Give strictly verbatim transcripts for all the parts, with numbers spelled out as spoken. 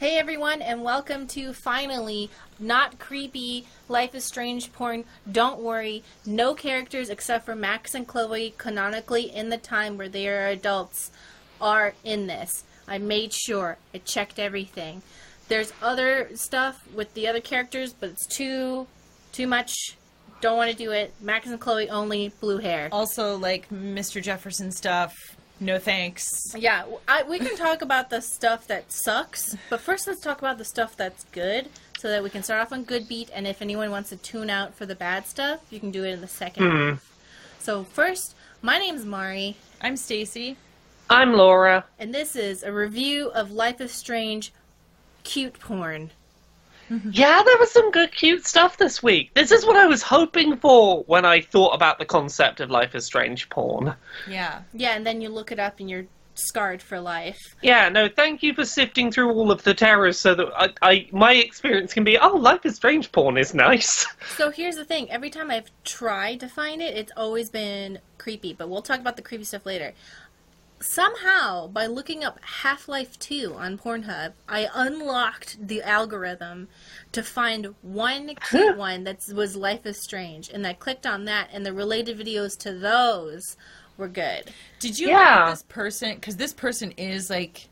Hey everyone, and welcome to finally not creepy Life is Strange porn. Don't worry, no characters except for Max and Chloe canonically in the time where they are adults are in this. I made sure. I checked everything. There's other stuff with the other characters, but it's too, too much. Don't want to do it. Max and Chloe only, blue hair. Also, like, Mister Jefferson stuff. No thanks. Yeah, I, we can talk about the stuff that sucks, but first let's talk about the stuff that's good, so that we can start off on good beat, and if anyone wants to tune out for the bad stuff, you can do it in the second mm. half. So first, my name's Mari. I'm Stacy. I'm Laura. And this is a review of Life is Strange cute porn. Yeah, there was some good cute stuff this week. This is what I was hoping for when I thought about the concept of Life is Strange porn. Yeah. Yeah, and then you look it up and you're scarred for life. Yeah, no, thank you for sifting through all of the terror so that I, I my experience can be, oh, Life is Strange porn is nice. So here's the thing. Every time I've tried to find it, it's always been creepy, but we'll talk about the creepy stuff later. Somehow, by looking up Half-Life two on Pornhub, I unlocked the algorithm to find one cute one that was Life is Strange, and I clicked on that, and the related videos to those were good. Did you yeah. look at this person? Because this person is, like...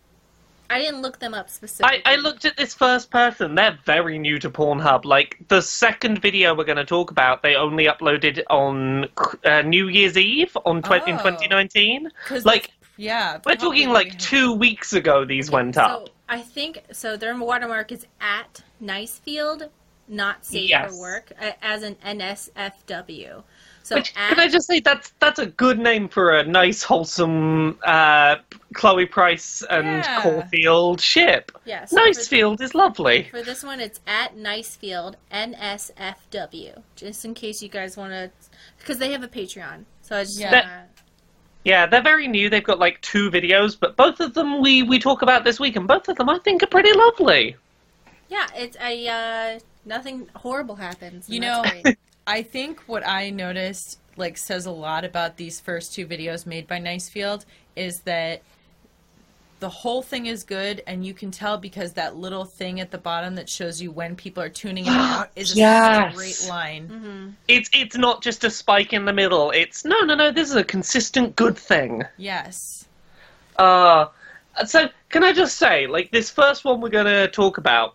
I didn't look them up specifically. I, I looked at this first person. They're very new to Pornhub. Like, the second video we're going to talk about, they only uploaded on uh, New Year's Eve on tw- oh. in twenty nineteen. Like... Yeah. We're talking like two weeks ago these went up. So I think, so their watermark is at NiceField, not safe yes. for work, as an N S F W. So Which, at... Can I just say that's that's a good name for a nice, wholesome uh, Chloe Price and yeah. Caulfield ship. Yes. Yeah, so NiceField is lovely. For this one, it's at NiceField, N S F W, just in case you guys want to, because they have a Patreon. So I just yeah. wanna... Yeah, they're very new. They've got, like, two videos, but both of them we, we talk about this week, and both of them I think are pretty lovely. Yeah, it's a, uh, nothing horrible happens. You know, I think what I noticed, like, says a lot about these first two videos made by NiceField is that the whole thing is good, and you can tell because that little thing at the bottom that shows you when people are tuning out is a yes. straight line. Mm-hmm. It's it's not just a spike in the middle. It's, no, no, no, this is a consistent good thing. Yes. Uh, so, can I just say, like, this first one we're going to talk about.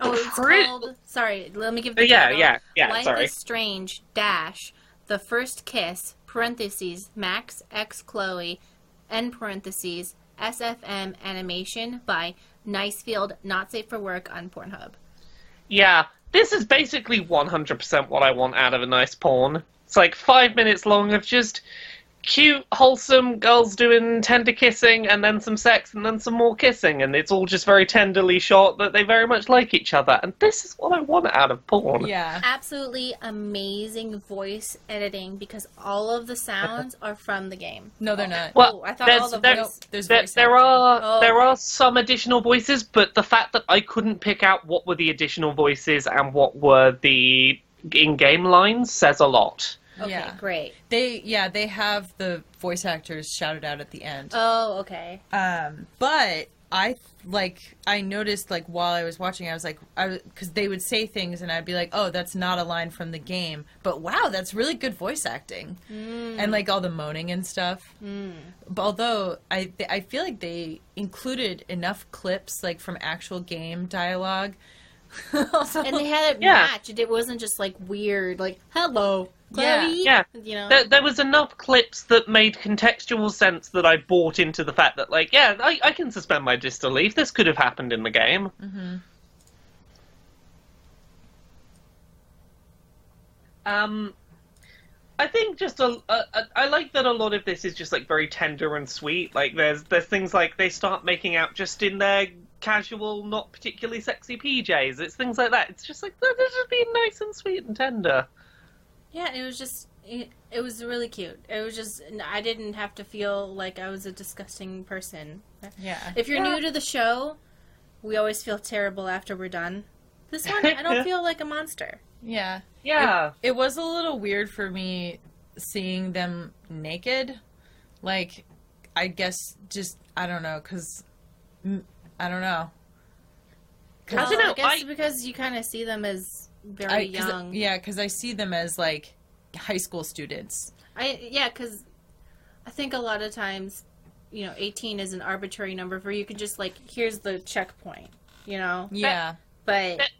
Oh, it's Pretty... called, sorry, let me give the title. Yeah, yeah, yeah, Life sorry. Life is Strange, dash, the first kiss, parentheses, Max X Chloe, end parentheses, S F M animation by NiceField, not safe for work on Pornhub. Yeah, this is basically one hundred percent what I want out of a nice porn. It's like five minutes long of just cute, wholesome girls doing tender kissing and then some sex and then some more kissing, and it's all just very tenderly shot that they very much like each other, and this is what I want out of porn. Yeah. Absolutely amazing voice editing because all of the sounds are from the game. No, they're not. Well, oh, I thought all the there, voice, there's there, voice there are oh, there okay. are some additional voices, but the fact that I couldn't pick out what were the additional voices and what were the in-game lines says a lot. Okay, yeah. great. They yeah, they have the voice actors shouted out at the end. Oh, okay. Um, but I like I noticed like while I was watching, I was like I because they would say things and I'd be like, "Oh, that's not a line from the game." But wow, that's really good voice acting. Mm. And like all the moaning and stuff. Mm. But although I I feel like they included enough clips like from actual game dialogue. so, and they had it yeah. match. It wasn't just like weird like, "Hello, Chloe." Yeah, yeah. You know. there, there was enough clips that made contextual sense that I bought into the fact that, like, yeah, I, I can suspend my disbelief. This could have happened in the game. Mm-hmm. Um, I think just a, a, a, I like that a lot of this is just like very tender and sweet. Like, there's there's things like they start making out just in their casual, not particularly sexy P Js. It's things like that. It's just like they're just being nice and sweet and tender. Yeah, it was just, it, it was really cute. It was just, I didn't have to feel like I was a disgusting person. Yeah. If you're yeah. new to the show, we always feel terrible after we're done. This one, I don't feel like a monster. Yeah. Yeah. It, it was a little weird for me seeing them naked. Like, I guess just, I don't know, because, I don't know. Well, I don't know. I guess I, because you kind of see them as very I, young. Yeah, because I see them as, like, high school students. I Yeah, because I think a lot of times, you know, eighteen is an arbitrary number for you can just, like, here's the checkpoint, you know? Yeah. But... but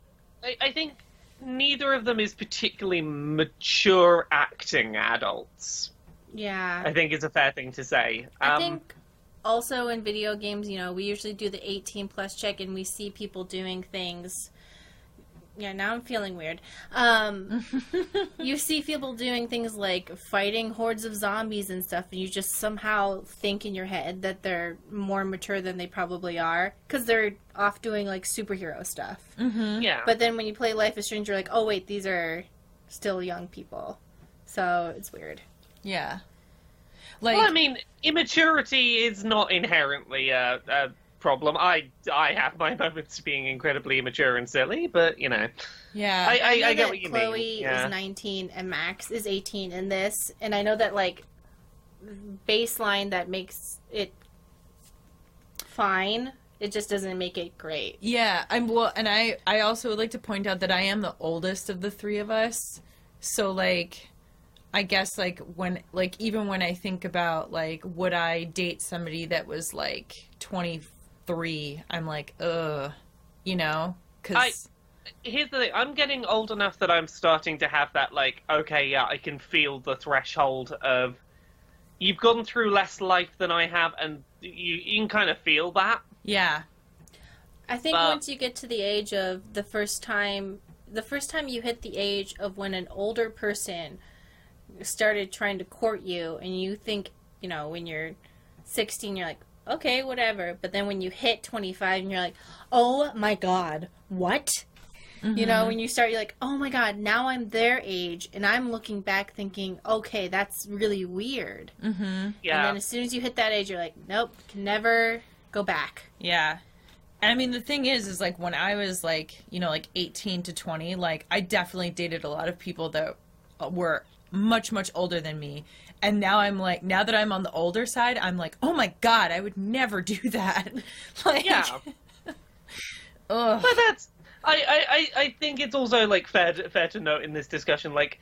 I, I think neither of them is particularly mature acting adults. Yeah. I think it's a fair thing to say. I um, think... Also, in video games, you know, we usually do the eighteen plus check, and we see people doing things. Yeah, now I'm feeling weird. Um, you see people doing things like fighting hordes of zombies and stuff, and you just somehow think in your head that they're more mature than they probably are, because they're off doing, like, superhero stuff. Mm-hmm. Yeah. But then when you play Life is Strange, you're like, oh, wait, these are still young people. So, it's weird. Yeah. Like, well, I mean, immaturity is not inherently a, a problem. I, I have my moments being incredibly immature and silly, but, you know. Yeah. I, I, I, I get what you Chloe mean. Chloe yeah. is nineteen and Max is eighteen in this, and I know that, like, baseline that makes it fine, it just doesn't make it great. Yeah, I'm well, and I, I also would like to point out that I am the oldest of the three of us, so, like... I guess, like, when, like, even when I think about, like, would I date somebody that was, like, twenty-three, I'm like, ugh, you know? Because... Here's the thing, I'm getting old enough that I'm starting to have that, like, okay, yeah, I can feel the threshold of, you've gone through less life than I have, and you, you can kind of feel that. Yeah. I think but... once you get to the age of the first time, the first time you hit the age of when an older person... started trying to court you, and you think, you know, when you're sixteen, you're like, okay, whatever. But then when you hit twenty-five, and you're like, oh my god, what? Mm-hmm. You know, when you start, you're like, oh my god, now I'm their age, and I'm looking back thinking, okay, that's really weird. Mm-hmm. Yeah. And then as soon as you hit that age, you're like, nope, can never go back. Yeah. And I mean, the thing is, is like when I was like, you know, like eighteen to twenty, like I definitely dated a lot of people that were much, much older than me. And now I'm like, now that I'm on the older side, I'm like, oh my god, I would never do that. Like, yeah. Ugh. But that's, I, I, I think it's also, like, fair to, fair to note in this discussion, like,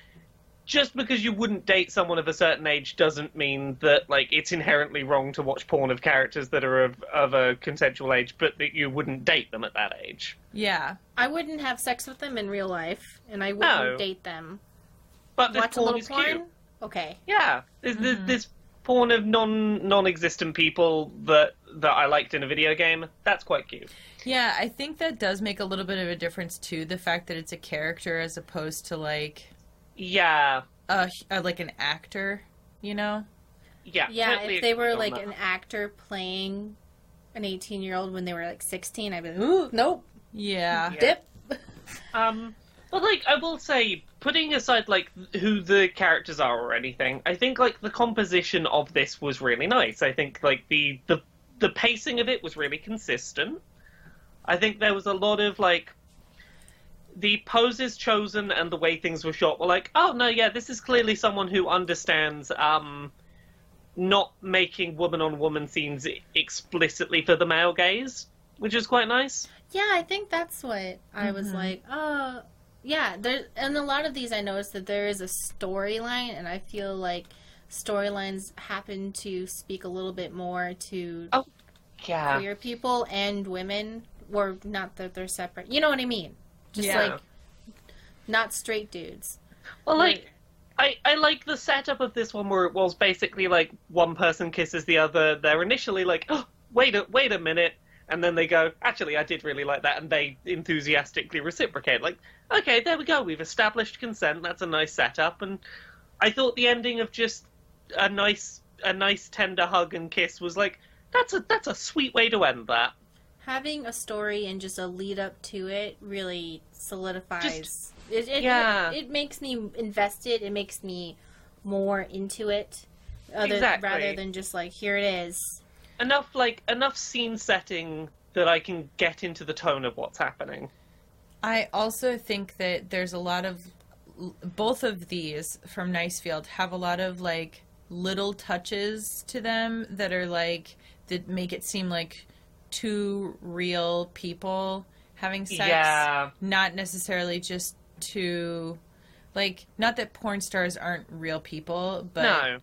just because you wouldn't date someone of a certain age doesn't mean that, like, it's inherently wrong to watch porn of characters that are of, of a consensual age, but that you wouldn't date them at that age. Yeah. I wouldn't have sex with them in real life, and I wouldn't no. date them. But this Watch porn is porn? Cute. Okay. Yeah. There's, there's mm-hmm. this porn of non, non-existent people that, that I liked in a video game. That's quite cute. Yeah, I think that does make a little bit of a difference, too. The fact that it's a character as opposed to, like... Yeah. A, a, like an actor, you know? Yeah. Yeah, totally if they were, like, that. an actor playing an eighteen-year-old when they were, like, sixteen, I'd be like, ooh, nope. Yeah. yeah. Dip. um... But, like, I will say, putting aside, like, who the characters are or anything, I think, like, the composition of this was really nice. I think, like, the, the, the pacing of it was really consistent. I think there was a lot of, like, the poses chosen and the way things were shot were like, oh, no, yeah, this is clearly someone who understands um, not making woman-on-woman scenes explicitly for the male gaze, which is quite nice. Yeah, I think that's what I was mm-hmm. like, oh... Yeah, there, and a lot of these I noticed that there is a storyline, and I feel like storylines happen to speak a little bit more to oh, yeah. queer people and women, or not that they're separate. You know what I mean? Just yeah. like, not straight dudes. Well, like, I, I like the setup of this one where it was basically like one person kisses the other. They're initially like, oh, wait a, wait a minute. And then they go, actually, I did really like that. And they enthusiastically reciprocate. Like, okay, there we go. We've established consent. That's a nice setup. And I thought the ending of just a nice, a nice tender hug and kiss was like, that's a that's a sweet way to end that. Having a story and just a lead up to it really solidifies. Just, it, it, yeah. it, it makes me invested. It makes me more into it. Other, exactly. Rather than just like, here it is. Enough, like, enough scene setting that I can get into the tone of what's happening. I also think that there's a lot of... Both of these from NiceField have a lot of, like, little touches to them that are, like... That make it seem like two real people having sex, yeah. not necessarily just to, like, not that porn stars aren't real people, but no.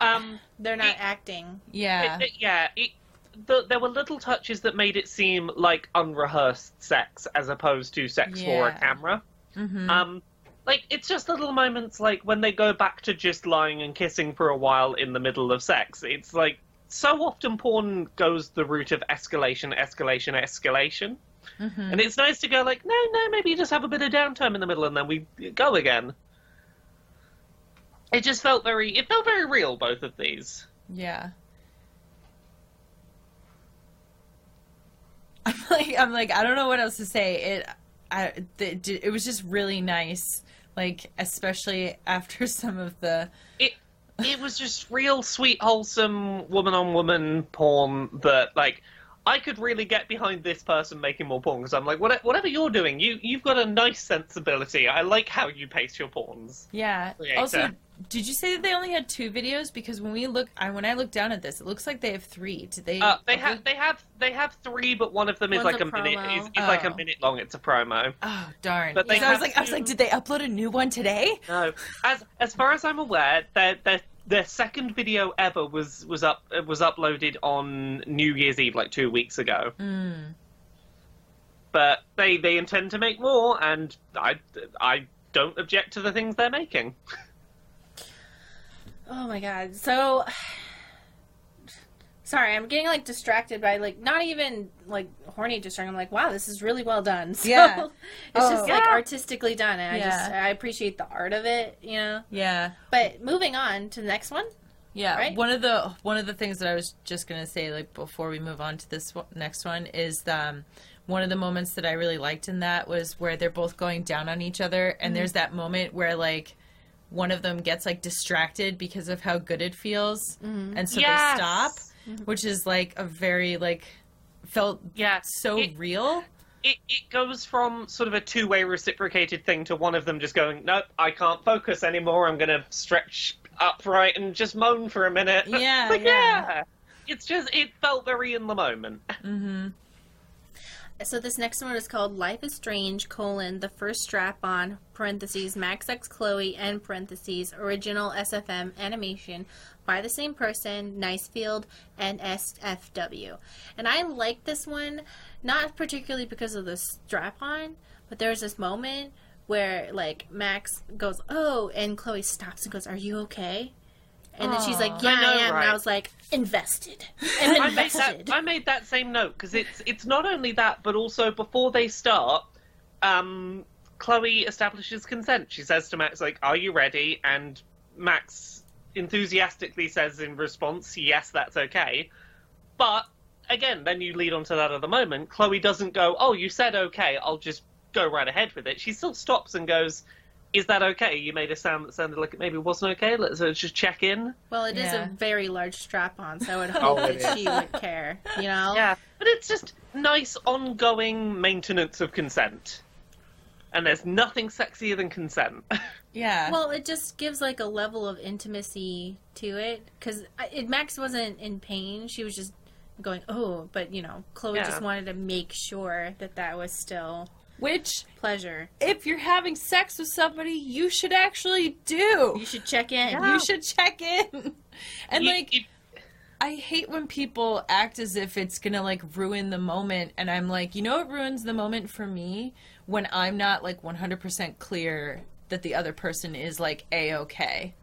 Um, they're not it, acting. Yeah. It, it, yeah. It, the, there were little touches that made it seem like unrehearsed sex as opposed to sex yeah. for a camera. Mm-hmm. Um, like, it's just little moments like when they go back to just lying and kissing for a while in the middle of sex. It's like, so often porn goes the route of escalation, escalation, escalation. Mm-hmm. And it's nice to go like, no, no, maybe you just have a bit of downtime in the middle and then we go again. It just felt very, it felt very real, both of these. Yeah. I'm like, I'm like, I don't know what else to say. It, I, it, it was just really nice. Like, especially after some of the... It, it was just real sweet, wholesome, woman-on-woman porn that, like, I could really get behind this person making more porn. Because I'm like, what, whatever you're doing, you, you've got a nice sensibility. I like how you pace your porns. Yeah. Creator. Also, did you say that they only had two videos? Because when we look, I, when I look down at this, it looks like they have three. Did they? Uh, they have, they have, they have three, but one of them is like a, a minute. Is, is oh. like a minute long. It's a promo. Oh darn! But they so I was like, two... I was like, did they upload a new one today? No. As as far as I'm aware, they're they're. Their second video ever was was up was uploaded on New Year's Eve, like two weeks ago. Mm. But they they intend to make more, and I I don't object to the things they're making. Oh my god! So sorry, I'm getting like distracted by like not even like horny distracted. I'm like, wow, this is really well done. So, yeah, it's oh, just yeah. like artistically done, and yeah. I just I appreciate the art of it, you know. Yeah. But moving on to the next one. Yeah. Right? One of the one of the things that I was just gonna say, like before we move on to this one, next one, is um, one of the moments that I really liked in that was where they're both going down on each other, and mm-hmm. there's that moment where like one of them gets like distracted because of how good it feels, mm-hmm. and so yes. they stop. Which is like a very like felt yeah so it, real. It it goes from sort of a two way reciprocated thing to one of them just going, nope, I can't focus anymore. I'm gonna stretch upright and just moan for a minute. Yeah, like, yeah. yeah. It's just it felt very in the moment. Mm-hmm. So this next one is called Life is Strange, colon, the first strap-on, parentheses, Max X Chloe, end parentheses, original S F M animation by the same person, NiceField, and S F W. And I like this one, not particularly because of the strap-on, but there's this moment where, like, Max goes, oh, and Chloe stops and goes, are you okay? And then she's like, yeah, I, know, I am. Right. And I was like, invested. I'm invested. I made that, I made that same note, because it's, it's not only that, but also before they start, um, Chloe establishes consent. She says to Max, like, are you ready? And Max enthusiastically says in response, yes, that's okay. But, again, then you lead on to that other moment. Chloe doesn't go, oh, you said okay, I'll just go right ahead with it. She still stops and goes... Is that okay? You made a sound that sounded like it maybe wasn't okay. Let's just check in. Well, it yeah. is a very large strap-on, so I would hope oh, that is. She would care, you know? Yeah, but it's just nice ongoing maintenance of consent. And there's nothing sexier than consent. Yeah. Well, it just gives, like, a level of intimacy to it. Because Max wasn't in pain. She was just going, oh, but, you know, Chloe yeah. just wanted to make sure that that was still... Which, pleasure. If you're having sex with somebody, you should actually do. You should check in. Yeah. You should check in. And, you, like, you... I hate when people act as if it's going to, like, ruin the moment. And I'm like, you know what ruins the moment for me? When I'm not, like, one hundred percent clear that the other person is, like, A-okay.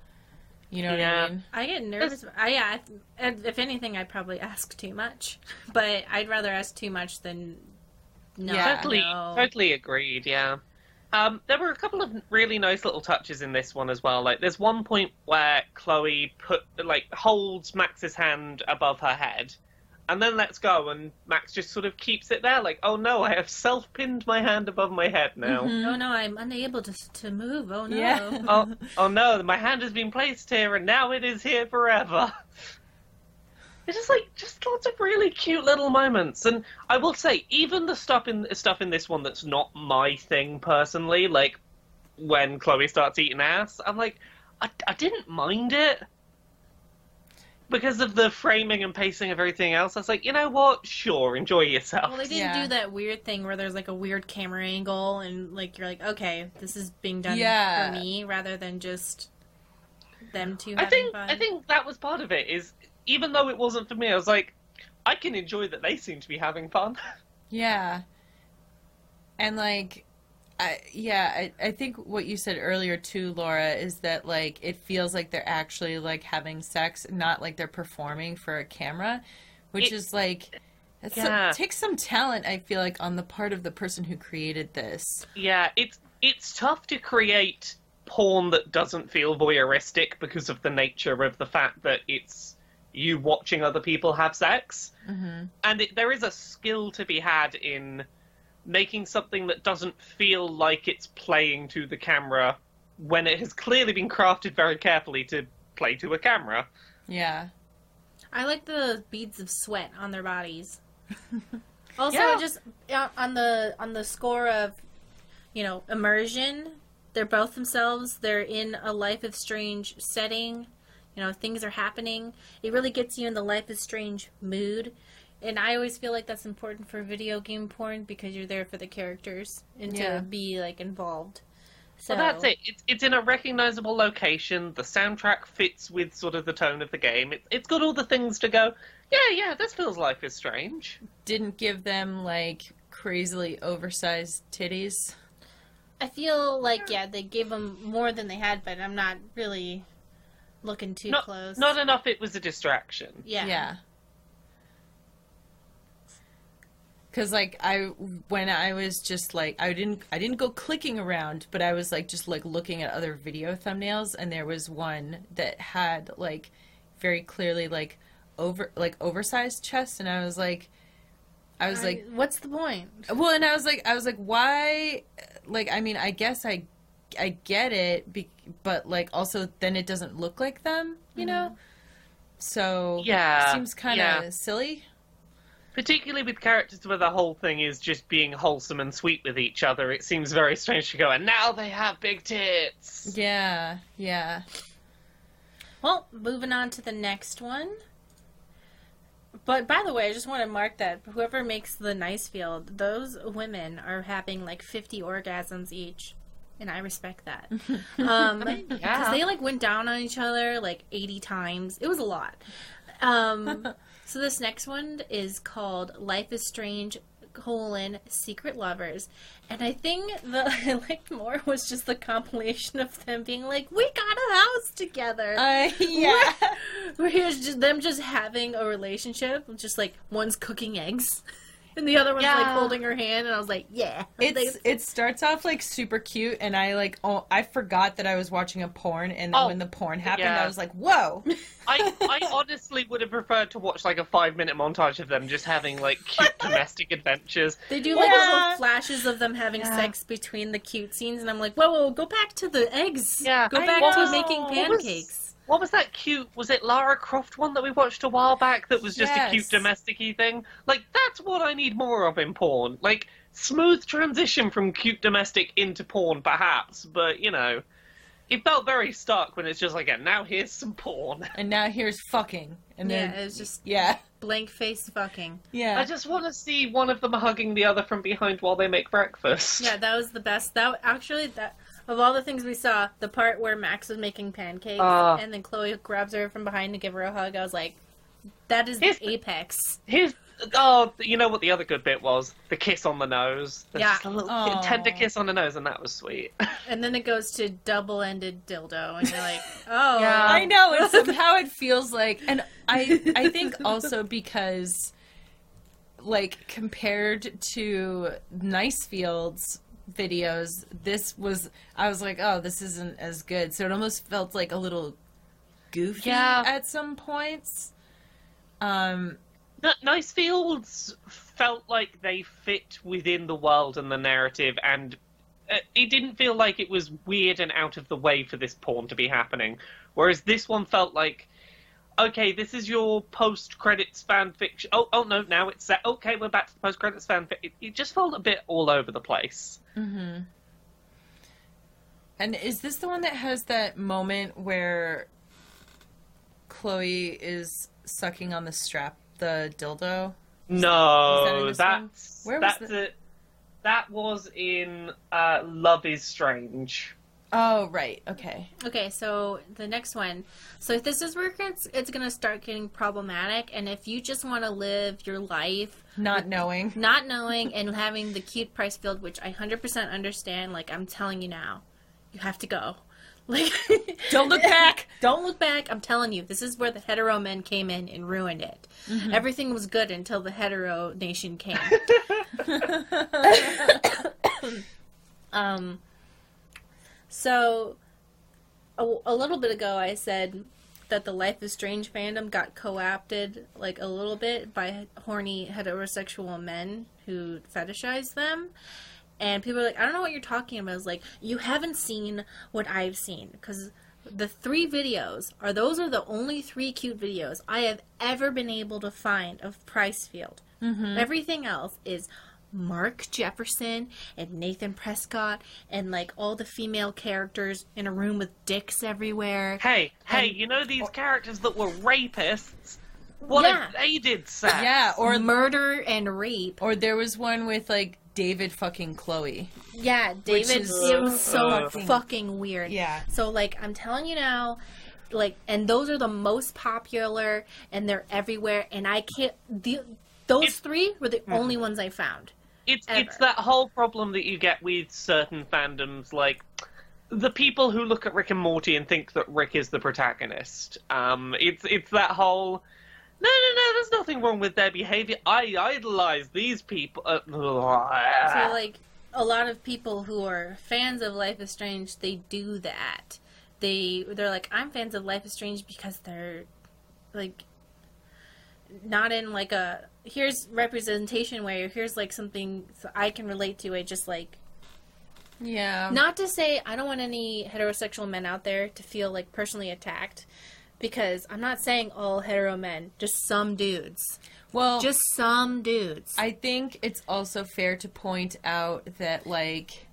You know yeah. what I mean? I get nervous. I, yeah, if, if anything, I'd probably ask too much. But I'd rather ask too much than... No, yeah, totally, no. totally agreed. Yeah, um, there were a couple of really nice little touches in this one as well. Like, there's one point where Chloe put like holds Max's hand above her head, and then lets go, and Max just sort of keeps it there. Like, oh no, I have self-pinned my hand above my head now. Mm-hmm. Oh no, I'm unable to to move. Oh no. Yeah. oh, oh no, my hand has been placed here, and now it is here forever. It's just like just lots of really cute little moments, and I will say, even the stuff in stuff in this one that's not my thing personally, like when Chloe starts eating ass, I'm like, I, I didn't mind it. because of the framing and pacing of everything else, I was like, you know what? Sure, enjoy yourself. Well, they didn't yeah. do that weird thing where there's, like, a weird camera angle, and, like, you're like, okay, this is being done yeah. for me, rather than just them two having I think, fun. I think that was part of it, is even though it wasn't for me, I was like, I can enjoy that they seem to be having fun. Yeah. And, like... I, yeah, I, I think what you said earlier, too, Laura, is that, like, it feels like they're actually, like, having sex, not like they're performing for a camera, which it, is, like, that's yeah. some, takes some talent, I feel like, on the part of the person who created this. Yeah, it's, it's tough to create porn that doesn't feel voyeuristic because of the nature of the fact that it's you watching other people have sex. Mm-hmm. And it, there is a skill to be had in... making something that doesn't feel like it's playing to the camera when it has clearly been crafted very carefully to play to a camera. Yeah. I like the beads of sweat on their bodies. Also, yeah. just on the on the score of, you know, immersion, they're both themselves. They're in a Life is Strange setting. You know, things are happening. It really gets you in the Life is Strange mood. And I always feel like that's important for video game porn because you're there for the characters and yeah. to be, like, involved. So well, that's it. It's, it's in a recognizable location. The soundtrack fits with sort of the tone of the game. It, it's got all the things to go, yeah, yeah, this feels Life is Strange. Didn't give them, like, crazily oversized titties. I feel like, yeah, they gave them more than they had, but I'm not really looking too not, close. Not enough it was a distraction. Yeah. Yeah. Because, like, I, when I was just, like, I didn't, I didn't go clicking around, but I was, like, just, like, looking at other video thumbnails, and there was one that had, like, very clearly, like, over, like, oversized chest, and I was, like, I was, I, like... What's the point? Well, and I was, like, I was, like, why, like, I mean, I guess I, I get it, be, but, like, also, then it doesn't look like them, you mm-hmm. know? So... Yeah. It seems kind of yeah. silly. Particularly with characters where the whole thing is just being wholesome and sweet with each other, it seems very strange to go, and now they have big tits! Yeah, yeah. Well, moving on to the next one. But, by the way, I just want to mark that whoever makes the NiceField, those women are having, like, fifty orgasms each. And I respect that. um, I mean, yeah. Because they, like, went down on each other, like, eighty times. It was a lot. Um... So this next one is called Life is Strange, colon, Secret Lovers. And I think that I liked more was just the compilation of them being like, we got a house together. Uh, yeah. Where here's just them just having a relationship, just like one's cooking eggs and the other one's yeah. like holding her hand. And I was like, yeah. It's, it starts off like super cute. And I like, oh, I forgot that I was watching a porn. And then oh, when the porn happened, yeah. I was like, whoa. I, I honestly would have preferred to watch, like, a five-minute montage of them just having, like, cute domestic adventures. They do, like, yeah. little flashes of them having yeah. sex between the cute scenes, and I'm like, whoa, whoa, go back to the eggs. Yeah, Go I back know. to making pancakes. What was, what was that cute, was it Lara Croft one that we watched a while back that was just yes. a cute domestic-y thing? Like, that's what I need more of in porn. Like, smooth transition from cute domestic into porn, perhaps, but, you know... It felt very stark when it's just like, and now here's some porn. And now here's fucking. And yeah, then, it was just yeah. blank-faced fucking. Yeah. I just want to see one of them hugging the other from behind while they make breakfast. Yeah, that was the best. That Actually, that of all the things we saw, the part where Max was making pancakes uh, and then Chloe grabs her from behind to give her a hug, I was like, that is the apex. Here's... Oh, you know what the other good bit was? The kiss on the nose. There's yeah. just a little Aww. tender kiss on the nose, and that was sweet. And then it goes to double-ended dildo, and you're like, oh. Yeah. I know, and somehow it feels like... And I, I think also because, like, compared to NiceField's videos, this was... I was like, oh, this isn't as good. So it almost felt, like, a little goofy yeah. at some points. Um... NiceFields felt like they fit within the world and the narrative, and it didn't feel like it was weird and out of the way for this porn to be happening. Whereas this one felt like, okay, this is your post-credits fanfiction. Oh, oh no, now it's set. Okay, we're back to the post-credits fanfiction. It, it just felt a bit all over the place. Mm-hmm. And is this the one that has that moment where... Chloe is sucking on the strap, the dildo? No, that's Where was that's the... a, that was in uh, Love is Strange. Oh, right. Okay. Okay, so the next one. So if this is where it's, it's going to start getting problematic, and if you just want to live your life... Not with, knowing. Not knowing and having the cute price field, which I one hundred percent understand, like I'm telling you now, you have to go. Like, don't look back. Don't look back. I'm telling you, this is where the hetero men came in and ruined it. Mm-hmm. Everything was good until the hetero nation came. um... So, a, a little bit ago I said that the Life is Strange fandom got co-opted, like, a little bit by horny heterosexual men who fetishize them. And people are like, I don't know what you're talking about. I was like, you haven't seen what I've seen. Because the three videos, are those are the only three cute videos I have ever been able to find of Pricefield. Mm-hmm. Everything else is... Mark Jefferson and Nathan Prescott and like all the female characters in a room with dicks everywhere. Hey, and, hey, you know these or, characters that were rapists? What yeah. if they did sex? Yeah, or murder and rape. Or there was one with like David fucking Chloe. Yeah, David. Is, it was so uh, fucking weird. Yeah. So like I'm telling you now. Like, and those are the most popular and they're everywhere. And I can't. The, those it's, three were the only mm. ones I found. It's ever. It's that whole problem that you get with certain fandoms, like the people who look at Rick and Morty and think that Rick is the protagonist. Um, it's it's that whole no no no. There's nothing wrong with their behavior. I idolize these people. Uh, so like a lot of people who are fans of Life is Strange, they do that. They they're like, I'm fans of Life is Strange because they're like not in like a here's representation where here's like something I can relate to. I just like yeah not to say I don't want any heterosexual men out there to feel like personally attacked, because I'm not saying all hetero men, just some dudes. Well, just some dudes. I think it's also fair to point out that like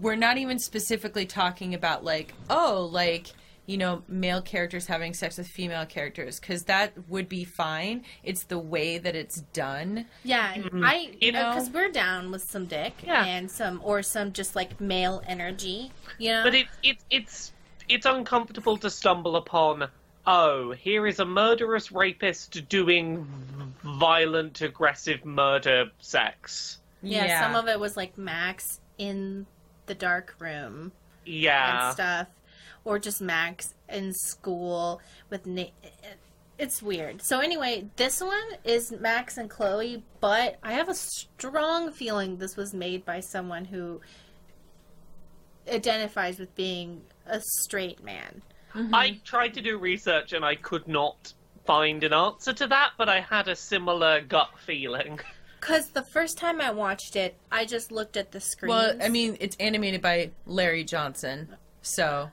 we're not even specifically talking about like oh like you know, male characters having sex with female characters, because that would be fine. It's the way that it's done. Yeah, mm-hmm. I you know because we're down with some dick yeah. and some or some just like male energy, you know. But it, it it's it's uncomfortable to stumble upon. Oh, here is a murderous rapist doing violent, aggressive murder sex. Yeah, yeah. Some of it was like Max in the dark room. Yeah, and stuff. Or just Max in school with Na- it's weird. So anyway, this one is Max and Chloe, but I have a strong feeling this was made by someone who identifies with being a straight man. Mm-hmm. I tried to do research and I could not find an answer to that, but I had a similar gut feeling. Because the first time I watched it, I just looked at the screen. Well, I mean, it's animated by Larry Johnson, so...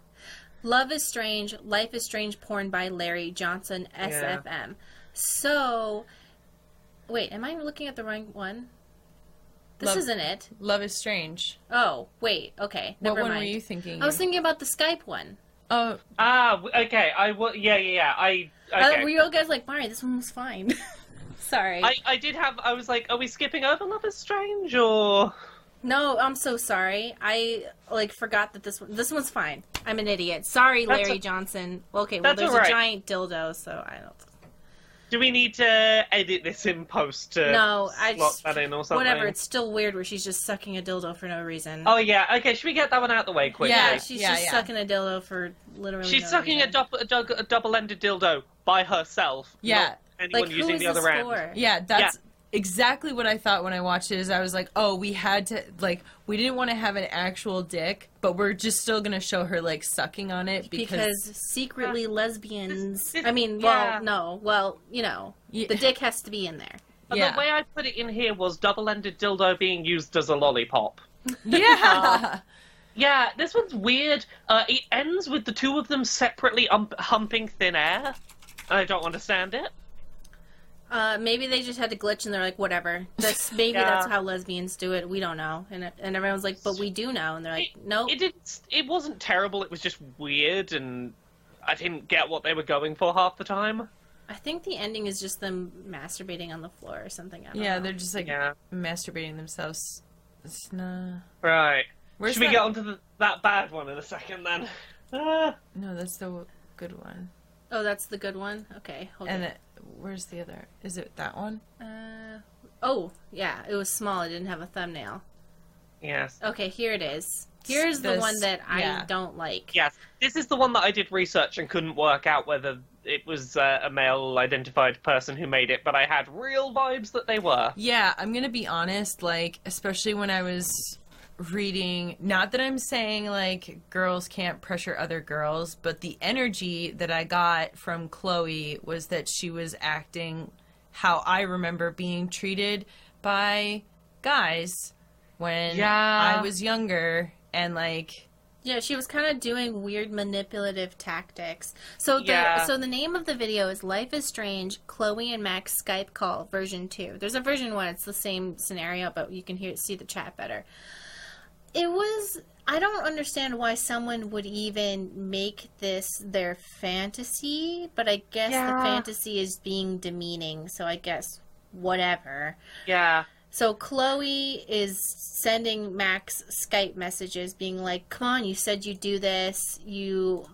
Love is Strange, Life is Strange porn by Larry Johnson, S F M. Yeah. So, wait, am I looking at the wrong one? This Love, isn't it. Love is Strange. Oh, wait, okay. Never what one mind. Were you thinking? I was thinking about the Skype one. Oh. Ah, okay. I will, yeah, yeah, yeah. I, okay. uh, were you all guys like, Mari, this one was fine. Sorry. I, I did have, I was like, are we skipping over Love is Strange or... No, I'm so sorry. I, like, forgot that this one... This one's fine. I'm an idiot. Sorry, Larry a, Johnson. Okay, well, there's right. a giant dildo, so I don't... Do we need to edit this in post to no, I just, that in or something? Whatever, it's still weird where she's just sucking a dildo for no reason. Oh, yeah. Okay, should we get that one out of the way quickly? Yeah, she's yeah, just yeah. sucking a dildo for literally She's no sucking a, do- a, do- a double-ended dildo by herself. Yeah. Anyone like, using the other end. Yeah, that's... Yeah. Exactly what I thought when I watched it is I was like, oh, we had to, like, we didn't want to have an actual dick, but we're just still going to show her, like, sucking on it because... Because secretly uh, lesbians, this, this, I mean, yeah. well, no, well, you know, yeah. the dick has to be in there. But yeah. the way I put it in here was double-ended dildo being used as a lollipop. Yeah! uh, yeah, this one's weird. Uh, it ends with the two of them separately um- humping thin air, and I don't understand it. Uh, maybe they just had a glitch and they're like, whatever. That's, maybe yeah. that's how lesbians do it. We don't know. And and everyone's like, but we do know. And they're like, no. Nope. It, it, it wasn't terrible. It was just weird. And I didn't get what they were going for half the time. I think the ending is just them masturbating on the floor or something. I don't yeah, know. They're just like yeah. masturbating themselves. It's not... Right. Where's Should that... we get onto the, that bad one in a second then? Ah. No, that's the good one. Oh, that's the good one? Okay, hold and on. And where's the other? Is it that one? Uh, oh, yeah, it was small. It didn't have a thumbnail. Yes. Okay, here it is. Here's this, the one that I yeah. don't like. Yes, this is the one that I did research and couldn't work out whether it was uh, a male-identified person who made it, but I had real vibes that they were. Yeah, I'm going to be honest, like, especially when I was reading, not that I'm saying, like, girls can't pressure other girls, but the energy that I got from Chloe was that she was acting how I remember being treated by guys when yeah. I was younger. And like, yeah, she was kind of doing weird manipulative tactics. So the yeah. so the name of the video is "Life is Strange: Chloe and Max Skype Call Version Two." There's a version one. It's the same scenario, but you can hear see the chat better. It was. I don't understand why someone would even make this their fantasy, but I guess yeah. the fantasy is being demeaning. So I guess whatever. Yeah. So Chloe is sending Max Skype messages being like, come on, you said you'd do this. You,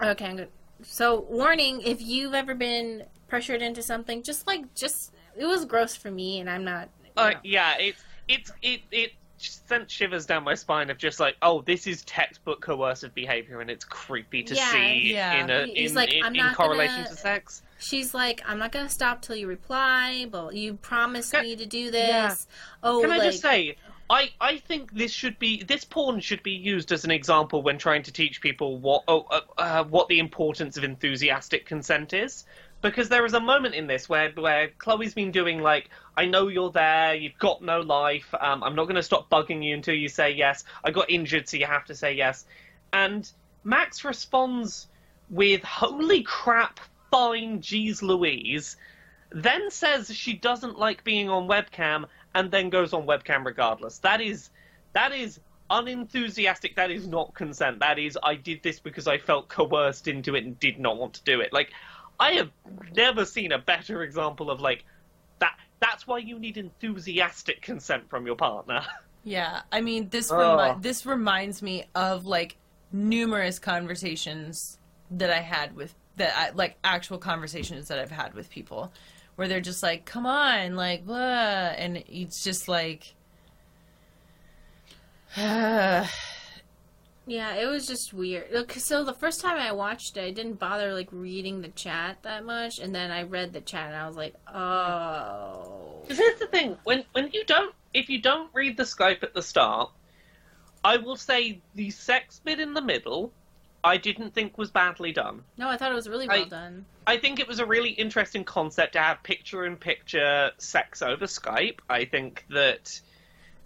okay, I'm gonna... So warning, if you've ever been pressured into something, just like, just, it was gross for me and I'm not, uh, yeah, it's, it's, it, it sent shivers down my spine of just like, oh, this is textbook coercive behavior and it's creepy to yeah, see yeah. in, a, in, like, in, in correlation gonna... to sex. She's like, I'm not going to stop till you reply, but you promised Can, me to do this. Yeah. Oh, Can I like... just say, I, I think this should be, this porn should be used as an example when trying to teach people what oh, uh, uh, what the importance of enthusiastic consent is. Because there is a moment in this where, where Chloe's been doing like, I know you're there, you've got no life, um, I'm not going to stop bugging you until you say yes. I got injured, so you have to say yes. And Max responds with, holy crap, fine, geez Louise, then says she doesn't like being on webcam and then goes on webcam regardless. That is, that is unenthusiastic. That is not consent. That is, I did this because I felt coerced into it and did not want to do it. Like, I have never seen a better example of like that. That's why you need enthusiastic consent from your partner. Yeah. I mean, this, remi- oh. this reminds me of like numerous conversations that I had with that I, like actual conversations that I've had with people where they're just like, come on, like, blah. And it's just like, yeah, it was just weird. Look, so the first time I watched it, I didn't bother like reading the chat that much. And then I read the chat and I was like, oh, because here's the thing. When, when you don't, if you don't read the Skype at the start, I will say the sex bit in the middle, I didn't think was badly done. No, I thought it was really well I, done. I think it was a really interesting concept to have picture-in-picture sex over Skype. I think that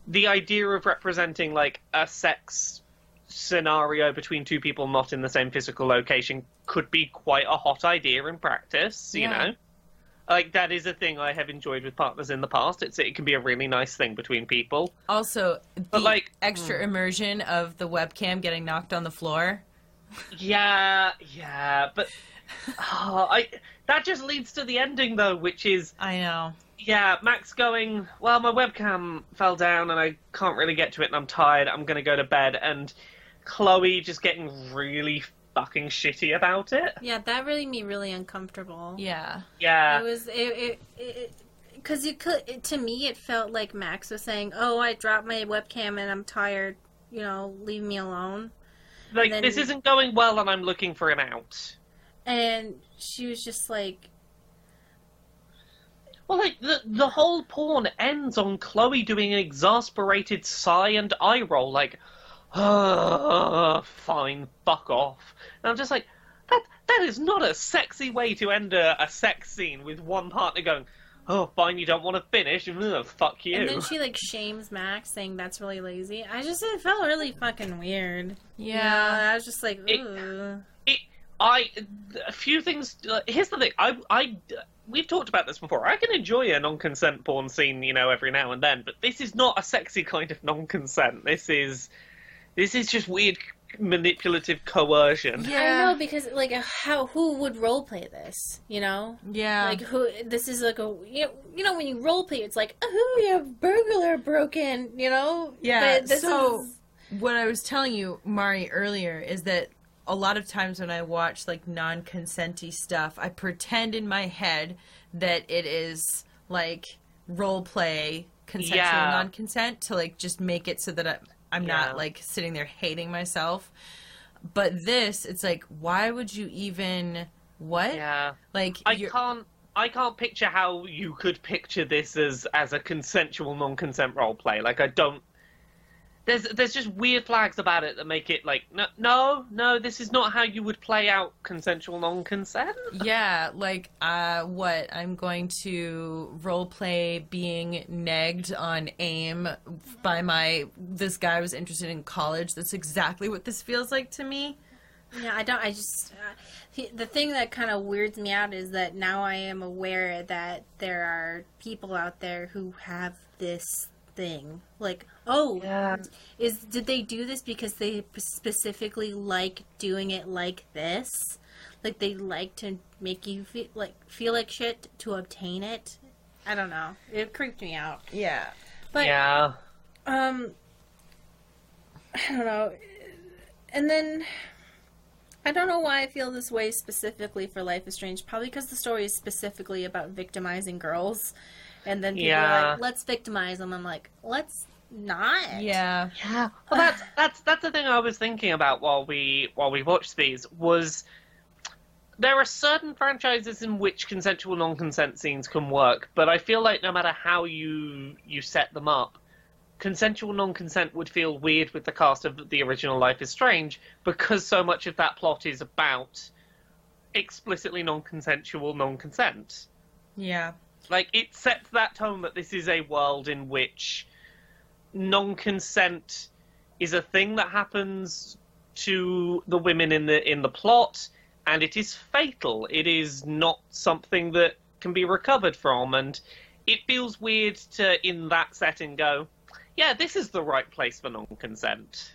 the idea of representing, like, a sex scenario between two people not in the same physical location could be quite a hot idea in practice, you yeah. know? Like, that is a thing I have enjoyed with partners in the past. It's It can be a really nice thing between people. Also, the but like, extra mm. immersion of the webcam getting knocked on the floor... yeah, yeah, but oh, I that just leads to the ending though, which is I know. Yeah, Max going, well, my webcam fell down and I can't really get to it and I'm tired. I'm gonna go to bed, and Chloe just getting really fucking shitty about it. Yeah, that really made me really uncomfortable. Yeah, yeah, it was it it. it because you could it, to me it felt like Max was saying, "Oh, I dropped my webcam and I'm tired. You know, leave me alone." Like, then, this isn't going well and I'm looking for an out. And she was just like... Well, like, the, the whole porn ends on Chloe doing an exasperated sigh and eye roll, like, oh, fine, fuck off. And I'm just like, that that is not a sexy way to end a, a sex scene with one partner going, oh, fine, you don't want to finish, ugh, fuck you. And then she, like, shames Max, saying that's really lazy. I just, it felt really fucking weird. Yeah. yeah I was just like, ooh. It, it, I, a few things, uh, here's the thing, I, I, we've talked about this before, I can enjoy a non-consent porn scene, you know, every now and then, but this is not a sexy kind of non-consent. This is, this is just weird manipulative coercion. Yeah. I know, because like how who would role play this? You know. Yeah. Like who? This is like a you know, you know when you role play, it's like oh, your burglar broke in. You know. Yeah. But this so is... what I was telling you, Mari, earlier is that a lot of times when I watch like non-consenty stuff, I pretend in my head that it is like role play, consensual, yeah. non-consent, to like just make it so that I. I'm yeah. not, like, sitting there hating myself. But this, it's like, why would you even... What? Yeah. Like, I you're... can't... I can't picture how you could picture this as, as a consensual, non-consent role play. Like, I don't... There's there's just weird flags about it that make it, like, no, no, no, this is not how you would play out consensual, non-consent. Yeah, like, uh, what? I'm going to role-play being negged on AIM by my... This guy was interested in college. That's exactly what this feels like to me. Yeah, I don't... I just... Uh, he, the thing that kind of weirds me out is that now I am aware that there are people out there who have this... thing like oh yeah. is did they do this because they specifically like doing it like this, like they like to make you feel like feel like shit to obtain it? I don't know, it creeped me out. Yeah, but yeah, um I don't know. And then I don't know why I feel this way specifically for Life is Strange, probably because the story is specifically about victimizing girls. And then people yeah. are like, let's victimize them. I'm like, let's not. Yeah. Yeah. Well, that's that's that's the thing I was thinking about while we while we watched these, was there are certain franchises in which consensual non-consent scenes can work, but I feel like no matter how you you set them up, consensual non-consent would feel weird with the cast of the original Life is Strange, because so much of that plot is about explicitly non-consensual non-consent. Yeah. Like, it sets that tone that this is a world in which non-consent is a thing that happens to the women in the in the plot, and it is fatal. It is not something that can be recovered from, and it feels weird to, in that setting, go, yeah, this is the right place for non-consent.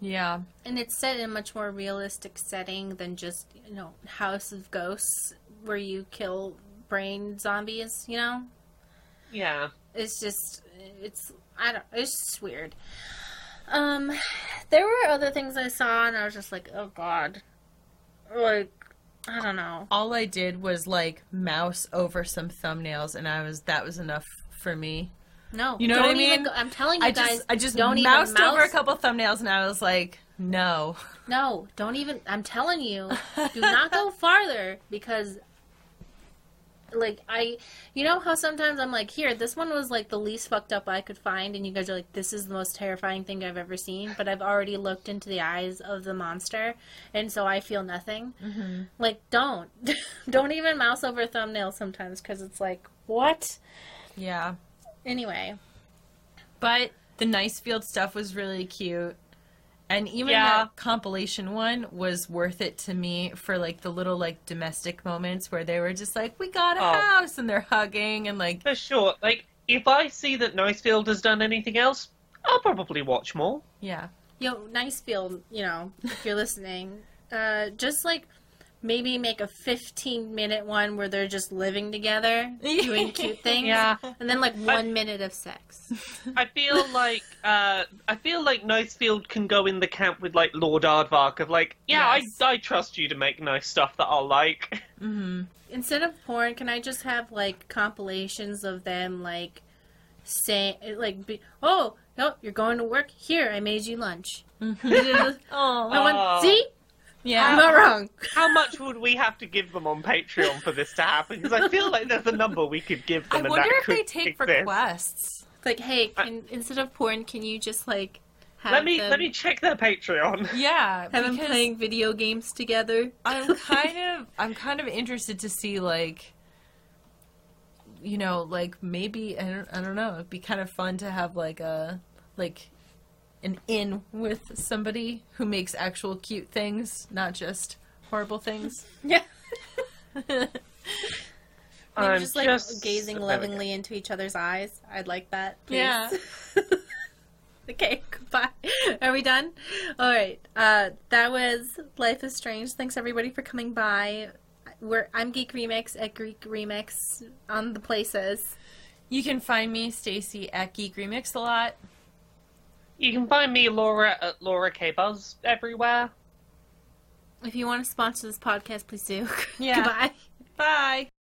Yeah. And it's set in a much more realistic setting than just, you know, House of Ghosts, where you kill... brain zombies, you know? Yeah. It's just, it's, I don't, it's just weird. Um, there were other things I saw and I was just like, oh god. Like, I don't know. All I did was, like, mouse over some thumbnails and I was, that was enough for me. No. You know what I mean? Even, I'm telling you I guys, just, I just don't moused even mouse... over a couple thumbnails and I was like, no. No, don't even, I'm telling you, do not go farther, because like, I, you know how sometimes I'm like, here, this one was, like, the least fucked up I could find, and you guys are like, this is the most terrifying thing I've ever seen, but I've already looked into the eyes of the monster, and so I feel nothing. Mm-hmm. Like, don't. Don't even mouse over a thumbnail sometimes, because it's like, what? Yeah. Anyway. But the NiceField stuff was really cute. And even yeah. that compilation one was worth it to me for, like, the little, like, domestic moments where they were just like, we got a oh. house, and they're hugging, and, like... For sure. Like, if I see that NiceField has done anything else, I'll probably watch more. Yeah. Yo, NiceField, you know, if you're listening, uh, just, like, maybe make a fifteen-minute one where they're just living together, doing cute things, yeah. and then, like, one I, minute of sex. I feel like, uh, I feel like NiceField can go in the camp with, like, Lord Aardvark of, like, yeah, yes. I, I trust you to make nice stuff that I'll like. Mm-hmm. Instead of porn, can I just have, like, compilations of them, like, saying, like, be, oh, no, you're going to work? Here, I made you lunch. Mm-hmm. oh. I want, see? Yeah, I'm not wrong. How much would we have to give them on Patreon for this to happen? Because I feel like there's a number we could give them. I and wonder that if could they take exist. Requests. Like, hey, can, I, instead of porn, can you just like have let me them, let me check their Patreon? Yeah, have them playing video games together. I'm kind of I'm kind of interested to see, like, you know, like maybe I don't I don't know. It'd be kind of fun to have like a like. an in with somebody who makes actual cute things, not just horrible things. Yeah. I'm just like just... gazing lovingly into each other's eyes. I'd like that, please. Yeah. Okay, goodbye. Are we done? All right. Uh, that was Life is Strange. Thanks, everybody, for coming by. We're, I'm Geek Remix at Geek Remix on the places. You can find me, Stacy, at Geek Remix a lot. You can find me, Laura, at Laura K. Buzz everywhere. If you want to sponsor this podcast, please do. Yeah. Goodbye. Bye.